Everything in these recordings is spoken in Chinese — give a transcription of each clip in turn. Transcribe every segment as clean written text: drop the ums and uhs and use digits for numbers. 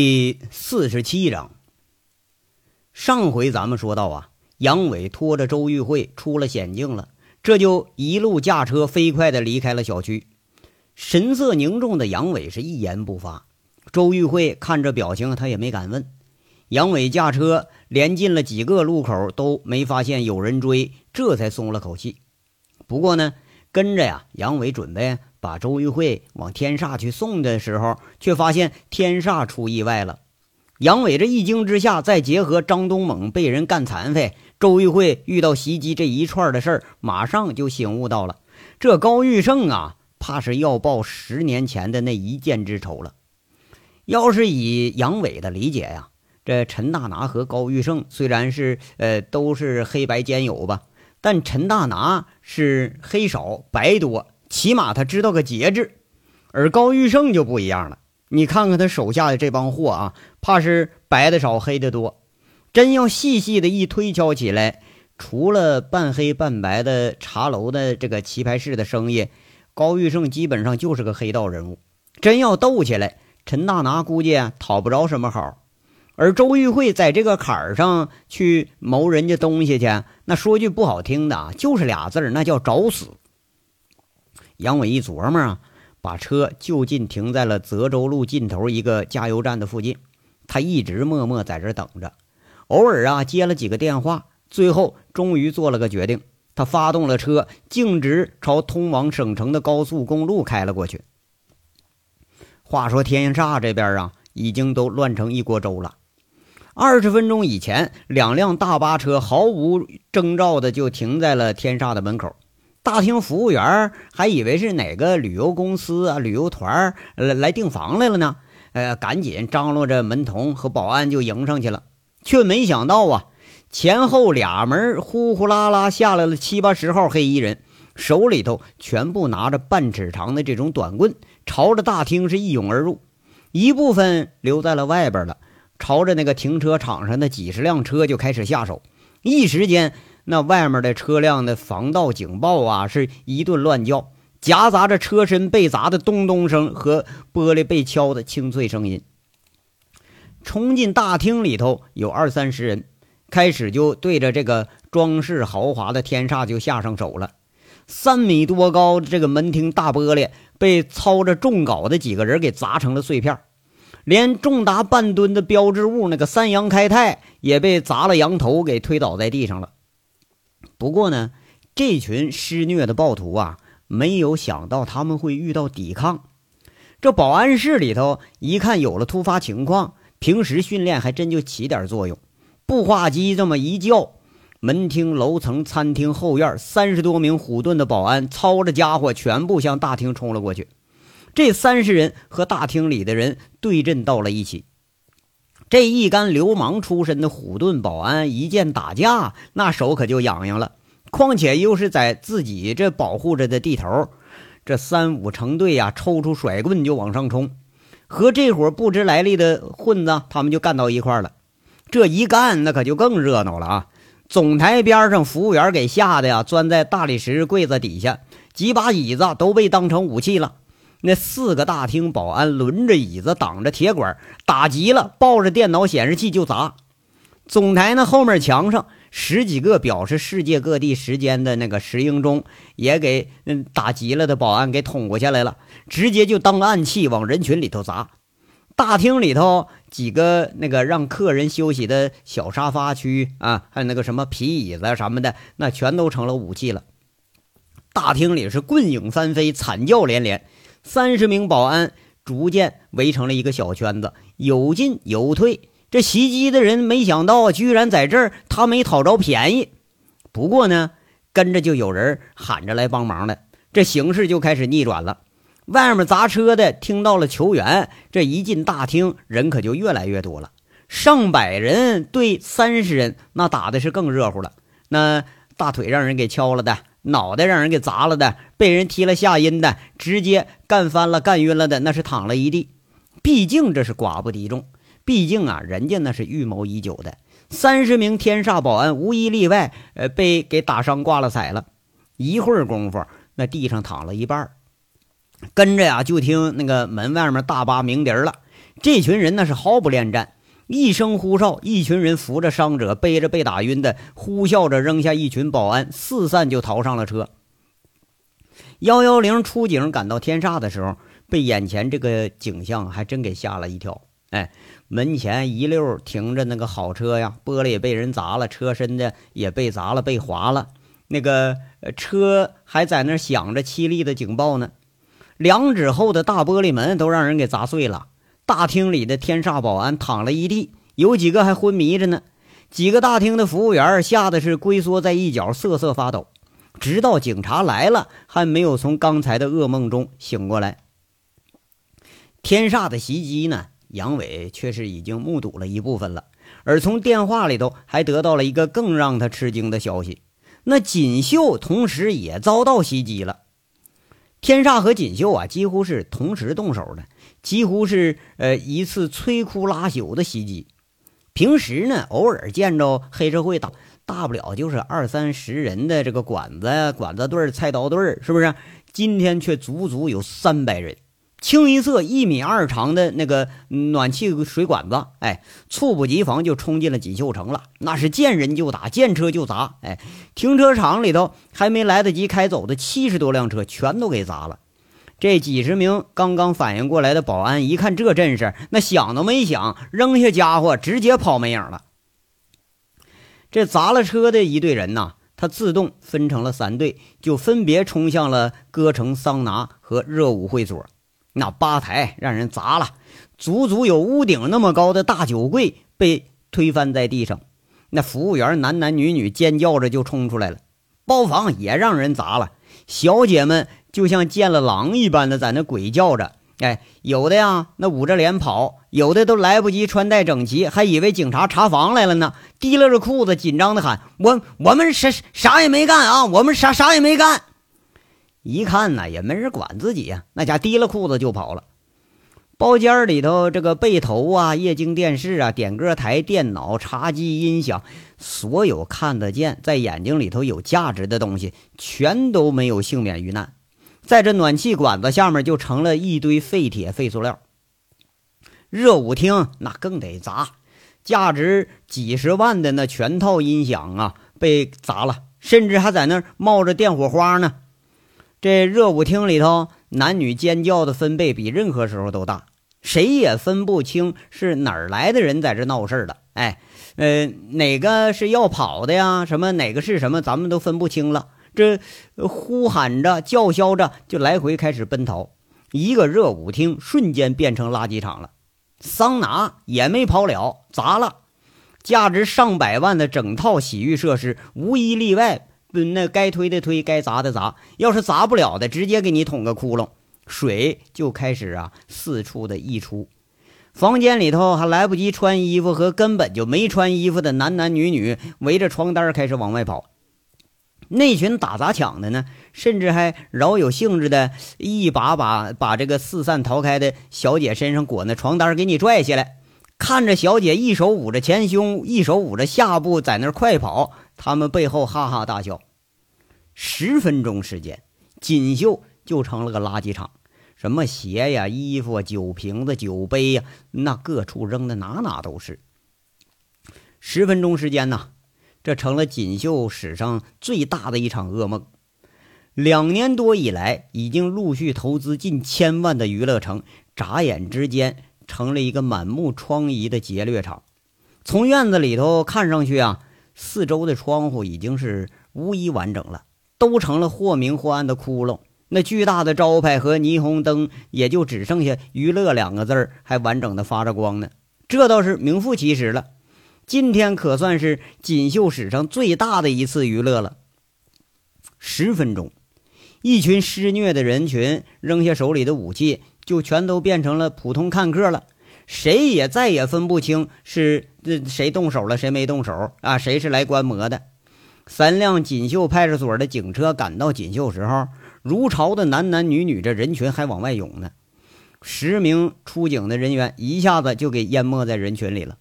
第47章。上回咱们说到啊，杨伟拖着周玉慧出了险境了，这就一路驾车飞快地离开了小区。神色凝重的杨伟是一言不发，周玉慧看着表情他也没敢问。杨伟驾车连进了几个路口都没发现有人追，这才松了口气。不过呢，跟着呀，杨伟准备把周玉慧往天煞去送的时候，却发现天煞出意外了。杨伟这一惊之下，再结合张东猛被人干残废，周玉慧遇到袭击这一串的事儿，马上就醒悟到了，这高玉胜啊，怕是要报10年前的那一箭之仇了。要是以杨伟的理解呀，这陈大拿和高玉胜虽然是都是黑白兼有吧，但陈大拿是黑少白多，起码他知道个节制，而高玉胜就不一样了。你看看他手下的这帮货啊，怕是白的少黑的多，真要细细的一推敲起来，除了半黑半白的茶楼的这个棋牌室的生意，高玉胜基本上就是个黑道人物。真要斗起来，陈大拿估计讨不着什么好。而周玉慧在这个坎儿上去谋人家东西去，那说句不好听的啊，就是俩字儿，那叫找死。杨伟一琢磨啊，把车就近停在了泽州路尽头一个加油站的附近。他一直默默在这等着，偶尔啊接了几个电话，最后终于做了个决定，他发动了车，径直朝通往省城的高速公路开了过去。话说天煞这边啊，已经都乱成一锅粥了。20分钟以前，2辆大巴车毫无征兆的就停在了天煞的门口。大厅服务员还以为是哪个旅游公司啊、旅游团 来订房来了呢，赶紧张罗着门童和保安就迎上去了，却没想到啊，前后俩门呼呼啦啦下来了7、8、10号黑衣人，手里头全部拿着半尺长的这种短棍，朝着大厅是一涌而入。一部分留在了外边了，朝着那个停车场上的几10辆车就开始下手。一时间，那外面的车辆的防盗警报啊是一顿乱叫，夹杂着车身被砸的咚咚声和玻璃被敲的清脆声音。冲进大厅里头有20、30人，开始就对着这个装饰豪华的天煞就下上手了。3米多高这个门厅大玻璃被操着重镐的几个人给砸成了碎片，连重达半吨的标志物那个三羊开泰也被砸了羊头给推倒在地上了。不过呢，这群施虐的暴徒啊，没有想到他们会遇到抵抗。这保安室里头一看有了突发情况，平时训练还真就起点作用。步话机这么一叫，门厅、楼层、餐厅、后院30多名虎盾的保安操着家伙全部向大厅冲了过去。这30人和大厅里的人对阵到了一起，这一干流氓出身的虎盾保安一见打架，那手可就痒痒了，况且又是在自己这保护着的地头，这3、5成队啊，抽出甩棍就往上冲，和这伙不知来历的混子他们就干到一块了。这一干那可就更热闹了啊！总台边上服务员给吓得呀，钻在大理石柜子底下，几把椅子都被当成武器了。那4个大厅保安轮着椅子挡着铁管，打急了抱着电脑显示器就砸。总台那后面墙上10几个表示世界各地时间的那个石英钟也给打急了的保安给捅过下来了，直接就当暗器往人群里头砸。大厅里头几个那个让客人休息的小沙发区啊，还有那个什么皮椅子什么的，那全都成了武器了。大厅里是棍影翻飞，惨叫连连。30名保安逐渐围成了一个小圈子，有进有退。这袭击的人没想到居然在这儿他没讨着便宜，不过呢，跟着就有人喊着来帮忙了，这形势就开始逆转了。外面砸车的听到了求援，这一进大厅人可就越来越多了，上百人对30人，那打的是更热乎了。那大腿让人给敲了的，脑袋让人给砸了的，被人踢了下阴的，直接干翻了干晕了的，那是躺了一地。毕竟这是寡不敌众，毕竟啊，人家那是预谋已久的。30名天煞保安无一例外被给打伤挂了彩了，一会儿功夫那地上躺了一半。跟着呀，就听那个门外面大巴鸣笛了，这群人那是毫不恋战，一声呼哨，一群人扶着伤者，背着被打晕的，呼啸着扔下一群保安，四散就逃上了车。110出警赶到天煞的时候，被眼前这个景象还真给吓了一跳。哎，门前一溜停着那个好车呀，玻璃也被人砸了，车身的也被砸了，被划了，那个车还在那响着凄厉的警报呢。2指厚的大玻璃门都让人给砸碎了，大厅里的天煞保安躺了一地，有几个还昏迷着呢。几个大厅的服务员吓得是龟缩在一角，瑟瑟发抖，直到警察来了还没有从刚才的噩梦中醒过来。天煞的袭击呢，杨伟却是已经目睹了一部分了，而从电话里头还得到了一个更让他吃惊的消息，那锦绣同时也遭到袭击了。天煞和锦绣啊，几乎是同时动手的，几乎是一次摧枯拉朽的袭击。平时呢，偶尔见着黑社会打，大不了就是20-30人的这个管子队、菜刀队，是不是？今天却足足有300人。清一色1.2米长的那个暖气水管子，哎，猝不及防就冲进了锦绣城了。那是见人就打，见车就砸，哎，停车场里头还没来得及开走的70多辆车全都给砸了。这几十名刚刚反应过来的保安一看这阵势，那想都没想，扔下家伙直接跑没影了。这砸了车的一队人呢，他自动分成了3队，就分别冲向了歌城桑拿和热舞会所。那吧台让人砸了，足足有屋顶那么高的大酒柜被推翻在地上，那服务员男男女女尖叫着就冲出来了。包房也让人砸了，小姐们就像见了狼一般的在那鬼叫着，哎，有的呀那捂着脸跑，有的都来不及穿戴整齐，还以为警察查房来了呢，提拉着裤子紧张的喊，我们啥也没干啊，我们啥也没干。一看呢，也没人管自己呀，那家提了裤子就跑了。包间里头这个背头啊、液晶电视啊、点歌台、电脑、茶几、音响，所有看得见在眼睛里头有价值的东西全都没有幸免于难，在这暖气管子下面就成了一堆废铁废塑料。热舞厅那更得砸，价值几10万的那全套音响啊被砸了，甚至还在那儿冒着电火花呢。这热舞厅里头男女尖叫的分贝比任何时候都大，谁也分不清是哪儿来的人在这闹事了。哎，哪个是要跑的呀，什么哪个是什么，咱们都分不清了。这呼喊着叫嚣着就来回开始奔逃，一个热舞厅瞬间变成垃圾场了。桑拿也没跑了，砸了，价值上百万的整套洗浴设施无一例外，那该推的推，该砸的砸，要是砸不了的直接给你捅个窟窿。水就开始啊四处的溢出，房间里头还来不及穿衣服和根本就没穿衣服的男男女女围着床单开始往外跑。那群打砸抢的呢，甚至还饶有兴致的一把这个四散逃开的小姐身上裹那床单给你拽下来，看着小姐一手捂着前胸，一手捂着下部在那儿快跑，他们背后哈哈大笑。10分钟时间，锦绣就成了个垃圾场，什么鞋呀、衣服、酒瓶子、酒杯呀，那各处扔的哪都是。10分钟时间呢，这成了锦绣史上最大的一场噩梦。2年多以来，已经陆续投资近1000万的娱乐城，眨眼之间成了一个满目疮痍的劫掠场。从院子里头看上去啊，四周的窗户已经是无一完整了，都成了或明或暗的窟窿，那巨大的招牌和霓虹灯也就只剩下娱乐2个字还完整的发着光呢，这倒是名副其实了。今天可算是锦绣史上最大的一次娱乐了。10分钟，一群施虐的人群扔下手里的武器，就全都变成了普通看客了，谁也再也分不清是谁动手了，谁没动手啊？谁是来观摩的？3辆锦绣派出所的警车赶到锦绣时候，如潮的男男女女这人群还往外涌呢。10名出警的人员一下子就给淹没在人群里了。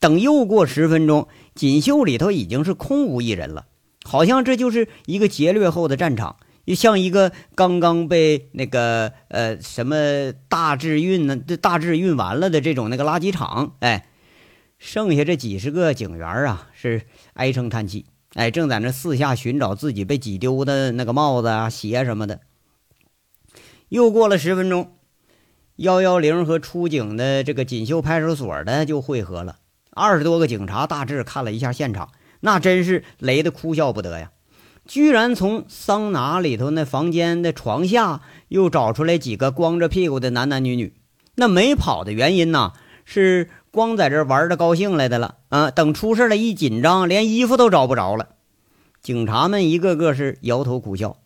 等又过10分钟，锦绣里头已经是空无一人了，好像这就是一个劫掠后的战场，像一个刚刚被那个什么大致运完了的这种那个垃圾场，哎，剩下这几十个警员啊是唉声叹气，哎，正在那四下寻找自己被挤丢的那个帽子啊、鞋什么的。又过了10分钟，110和出警的这个锦绣派出所的就会合了，20多个警察大致看了一下现场，那真是雷得哭笑不得呀。居然从桑拿里头那房间的床下又找出来几个光着屁股的男女，那没跑的原因呢，是光在这玩的高兴来的了啊！等出事了一紧张，连衣服都找不着了。警察们一个个是摇头苦笑。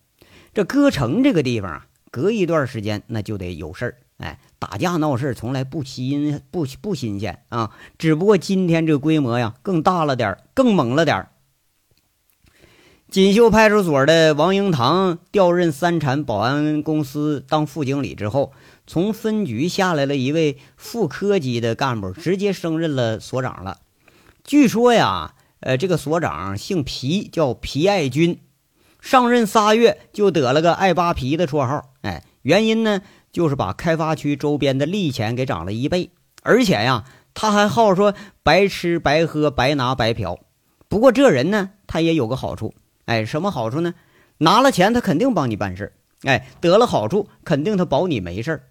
这歌城这个地方啊，隔一段时间那就得有事儿，哎，打架闹事从来不新鲜啊，只不过今天这个规模呀更大了点，更猛了点。锦绣派出所的王英堂调任三产保安公司当副经理之后，从分局下来了一位副科级的干部，直接升任了所长了。据说呀，这个所长姓皮，叫皮爱军，上任3月就得了个爱扒皮的绰号。哎，原因呢，就是把开发区周边的利钱给涨了1倍，而且呀，他还好说白吃白喝白拿白嫖。不过这人呢，他也有个好处。哎，什么好处呢？拿了钱他肯定帮你办事，哎，得了好处肯定他保你没事。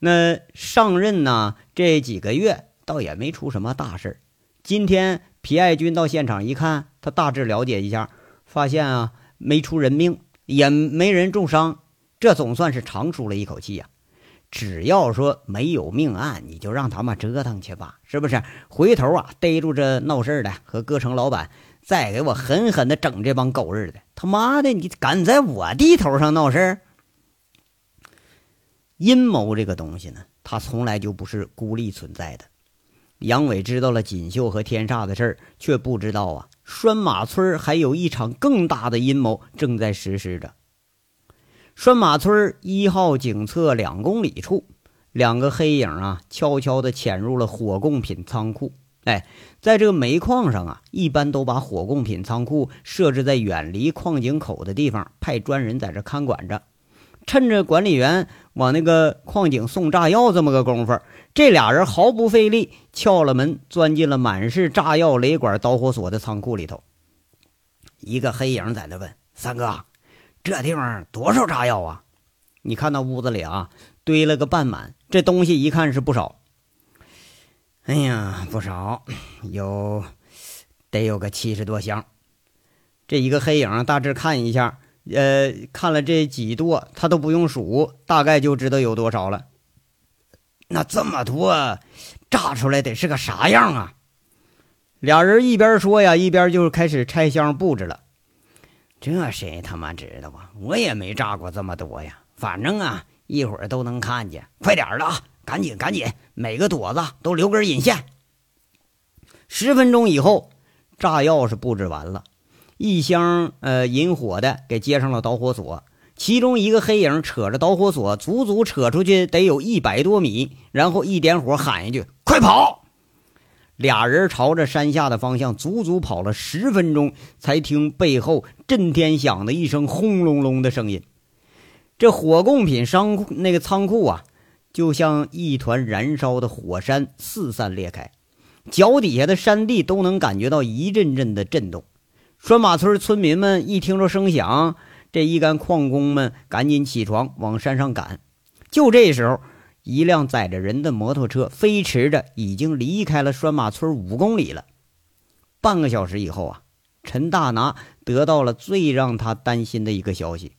那上任呢这几个月倒也没出什么大事。今天皮爱军到现场一看，他大致了解一下，发现啊没出人命，也没人重伤，这总算是长舒了一口气呀。只要说没有命案，你就让他们折腾去吧，是不是？回头啊逮住这闹事的和歌城老板，再给我狠狠的整这帮狗日的！他妈的，你敢在我地头上闹事？阴谋这个东西呢，它从来就不是孤立存在的。杨伟知道了锦绣和天煞的事儿，却不知道啊，拴马村还有一场更大的阴谋正在实施着。拴马村1号警侧2公里处，2个黑影啊，悄悄地潜入了火供品仓库。哎，在这个煤矿上啊，一般都把火供品仓库设置在远离矿井口的地方，派专人在这看管着。趁着管理员往那个矿井送炸药这么个功夫，这俩人毫不费力撬了门，钻进了满是炸药、雷管、导火索的仓库里头。一个黑影在那问：“三哥，这地方多少炸药啊？”你看到屋子里啊，堆了个半满，这东西一看是不少。哎呀，不少，得有个70多箱。这一个黑影大致看一下，看了这几垛，他都不用数，大概就知道有多少了。那这么多，炸出来得是个啥样啊？俩人一边说呀，一边就开始拆箱布置了。这谁他妈知道啊？我也没炸过这么多呀。反正啊，一会儿都能看见，快点了啊！赶紧，每个垛子都留根引线。10分钟以后，炸药是布置完了，一箱引火的给接上了导火索，其中一个黑影扯着导火索，足扯出去得有100多米，然后一点火喊一句：“快跑！”俩人朝着山下的方向足跑了10分钟，才听背后震天响的一声轰隆隆的声音。这火供品那个仓库啊，就像一团燃烧的火山四散裂开，脚底下的山地都能感觉到一阵阵的震动。拴马村村民们一听着声响，这一干矿工们赶紧起床往山上赶。就这时候，一辆载着人的摩托车飞驰着已经离开了拴马村5公里了。半个小时以后啊，陈大拿得到了最让他担心的一个消息。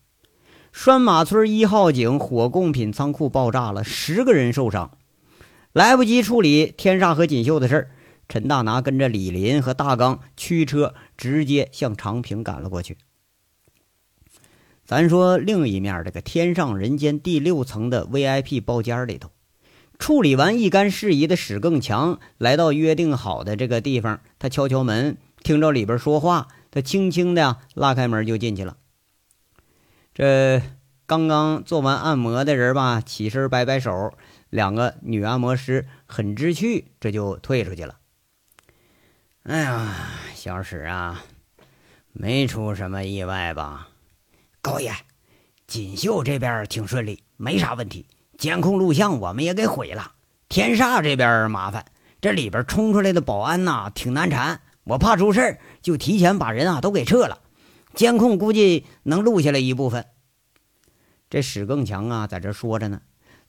拴马村1号井火供品仓库爆炸了，10个人受伤。来不及处理天煞和锦绣的事儿，陈大拿跟着李林和大刚驱车直接向长平赶了过去。咱说另一面这个天上人间第6层的 VIP 包间里头，处理完一干事宜的史更强来到约定好的这个地方，他敲敲门，听着里边说话，他轻轻的呀拉开门就进去了。这刚刚做完按摩的人吧，起身摆手，2个女按摩师很知趣，这就退出去了。哎呀，小史啊，没出什么意外吧？高爷，锦绣这边挺顺利，没啥问题，监控录像我们也给毁了。天煞这边麻烦，这里边冲出来的保安呐挺难缠，我怕出事就提前把人啊都给撤了，监控估计能录下来一部分。这史更强啊在这说着呢，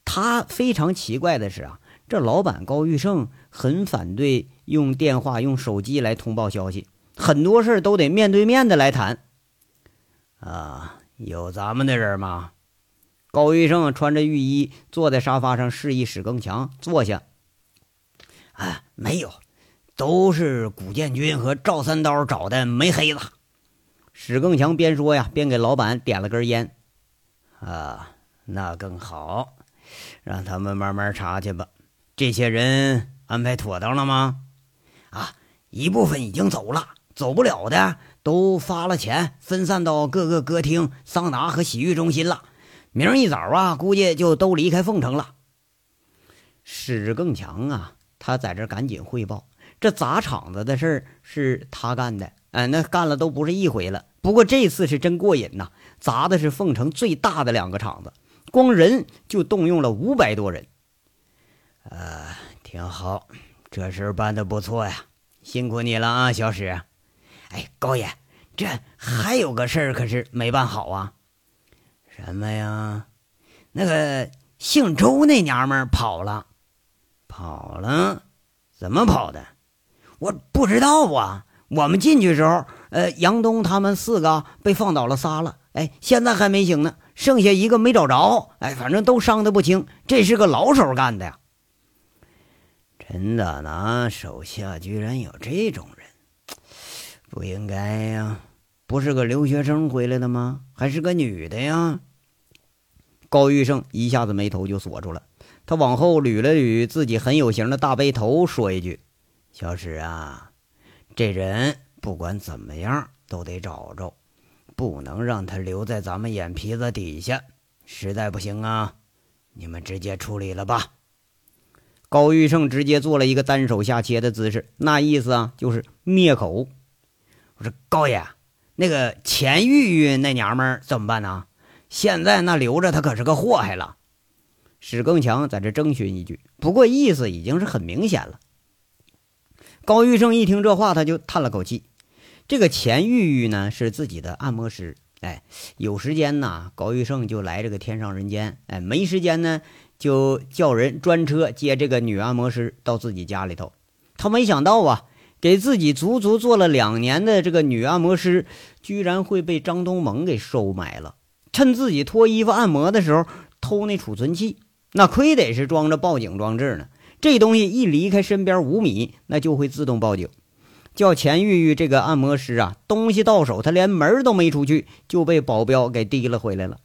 他非常奇怪的是啊，这老板高玉胜很反对用电话用手机来通报消息，很多事都得面对面的来谈。啊，有咱们的人吗？高玉胜穿着浴衣坐在沙发上，示意史更强坐下。啊，没有，都是古建军和赵三刀找的没黑子。史更强边说呀边给老板点了根烟。啊，那更好，让他们慢慢查去吧。这些人安排妥当了吗？啊，一部分已经走了，走不了的都发了钱，分散到各个歌厅、桑拿和洗浴中心了。明儿一早啊，估计就都离开凤城了。史更强啊，他在这赶紧汇报，这砸场子的事儿是他干的，那干了都不是一回了。不过这次是真过瘾呐，砸的是凤城最大的两个厂子，光人就动用了500多人。挺好，这事办得不错呀，辛苦你了啊，小史。哎，高爷，这还有个事儿可是没办好啊。什么呀？那个姓周那娘们跑了。跑了？怎么跑的？我不知道啊，我们进去的时候杨东他们4个被放倒了仨了，哎，现在还没醒呢，剩下一个没找着，哎，反正都伤得不轻，这是个老手干的呀。真的呢，手下居然有这种人，不应该呀。不是个留学生回来的吗？还是个女的呀？高玉胜一下子眉头就锁住了，他往后捋了捋自己很有型的大背头，说一句：小史啊，这人不管怎么样都得找着，不能让他留在咱们眼皮子底下，实在不行啊，你们直接处理了吧。高玉胜直接做了一个单手下切的姿势，那意思啊就是灭口。我说高爷，那个钱玉玉那娘们儿怎么办呢？现在那留着她可是个祸害了。史更强在这征询一句，不过意思已经是很明显了。高玉胜一听这话，他就叹了口气。这个钱玉玉呢是自己的按摩师，哎，有时间呢高玉胜就来这个天上人间，哎，没时间呢就叫人专车接这个女按摩师到自己家里头。他没想到啊，给自己足足做了2年的这个女按摩师，居然会被张东猛给收买了。趁自己脱衣服按摩的时候偷那储存器，那亏得是装着报警装置呢。这东西一离开身边5米，那就会自动报警。叫钱玉玉这个按摩师啊，东西到手，他连门都没出去，就被保镖给提了回来了。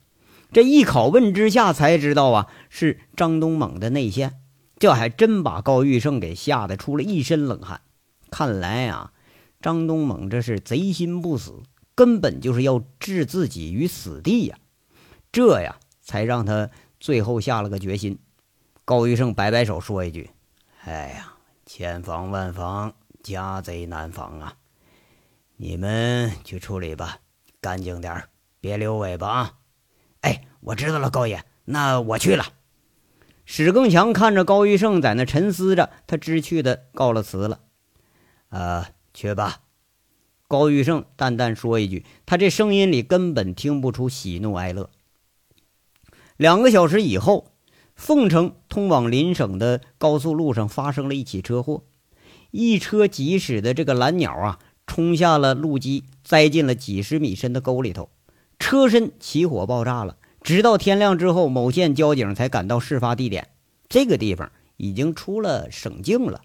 这一拷问之下才知道啊，是张东猛的内线。这还真把高玉胜给吓得出了一身冷汗。看来啊，张东猛这是贼心不死，根本就是要置自己于死地呀！这呀，才让他最后下了个决心。高玉胜摆摆手说一句：“哎呀，千防万防，家贼难防啊！你们去处理吧，干净点，别留尾巴啊！”哎，我知道了，高爷，那我去了。史更强看着高玉胜在那沉思着，他知趣的告了辞了。去吧。高玉胜淡淡说一句，他这声音里根本听不出喜怒哀乐。2个小时以后，凤城通往邻省的高速路上发生了一起车祸，一车疾驶的这个蓝鸟啊，冲下了路基，栽进了几10米深的沟里头，车身起火爆炸了。直到天亮之后，某县交警才赶到事发地点，这个地方已经出了省境了。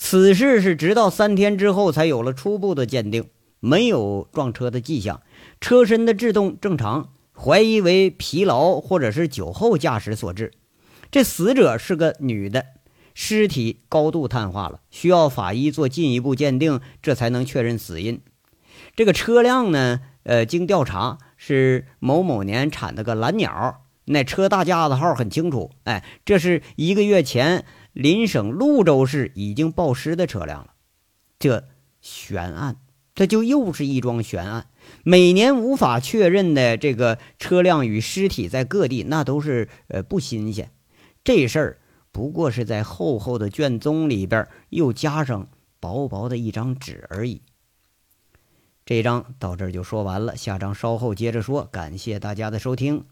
此事是直到3天之后才有了初步的鉴定，没有撞车的迹象，车身的制动正常，怀疑为疲劳或者是酒后驾驶所致。这死者是个女的，尸体高度碳化了，需要法医做进一步鉴定，这才能确认死因。这个车辆呢，经调查是某某年产的个蓝鸟，那车大架子号很清楚，哎，这是1个月前邻省潞州市已经报失的车辆了。这悬案，这就又是一桩悬案，每年无法确认的这个车辆与尸体在各地那都是不新鲜。这事儿不过是在厚厚的卷宗里边又加上薄薄的一张纸而已。这一章到这儿就说完了，下章稍后接着说。感谢大家的收听。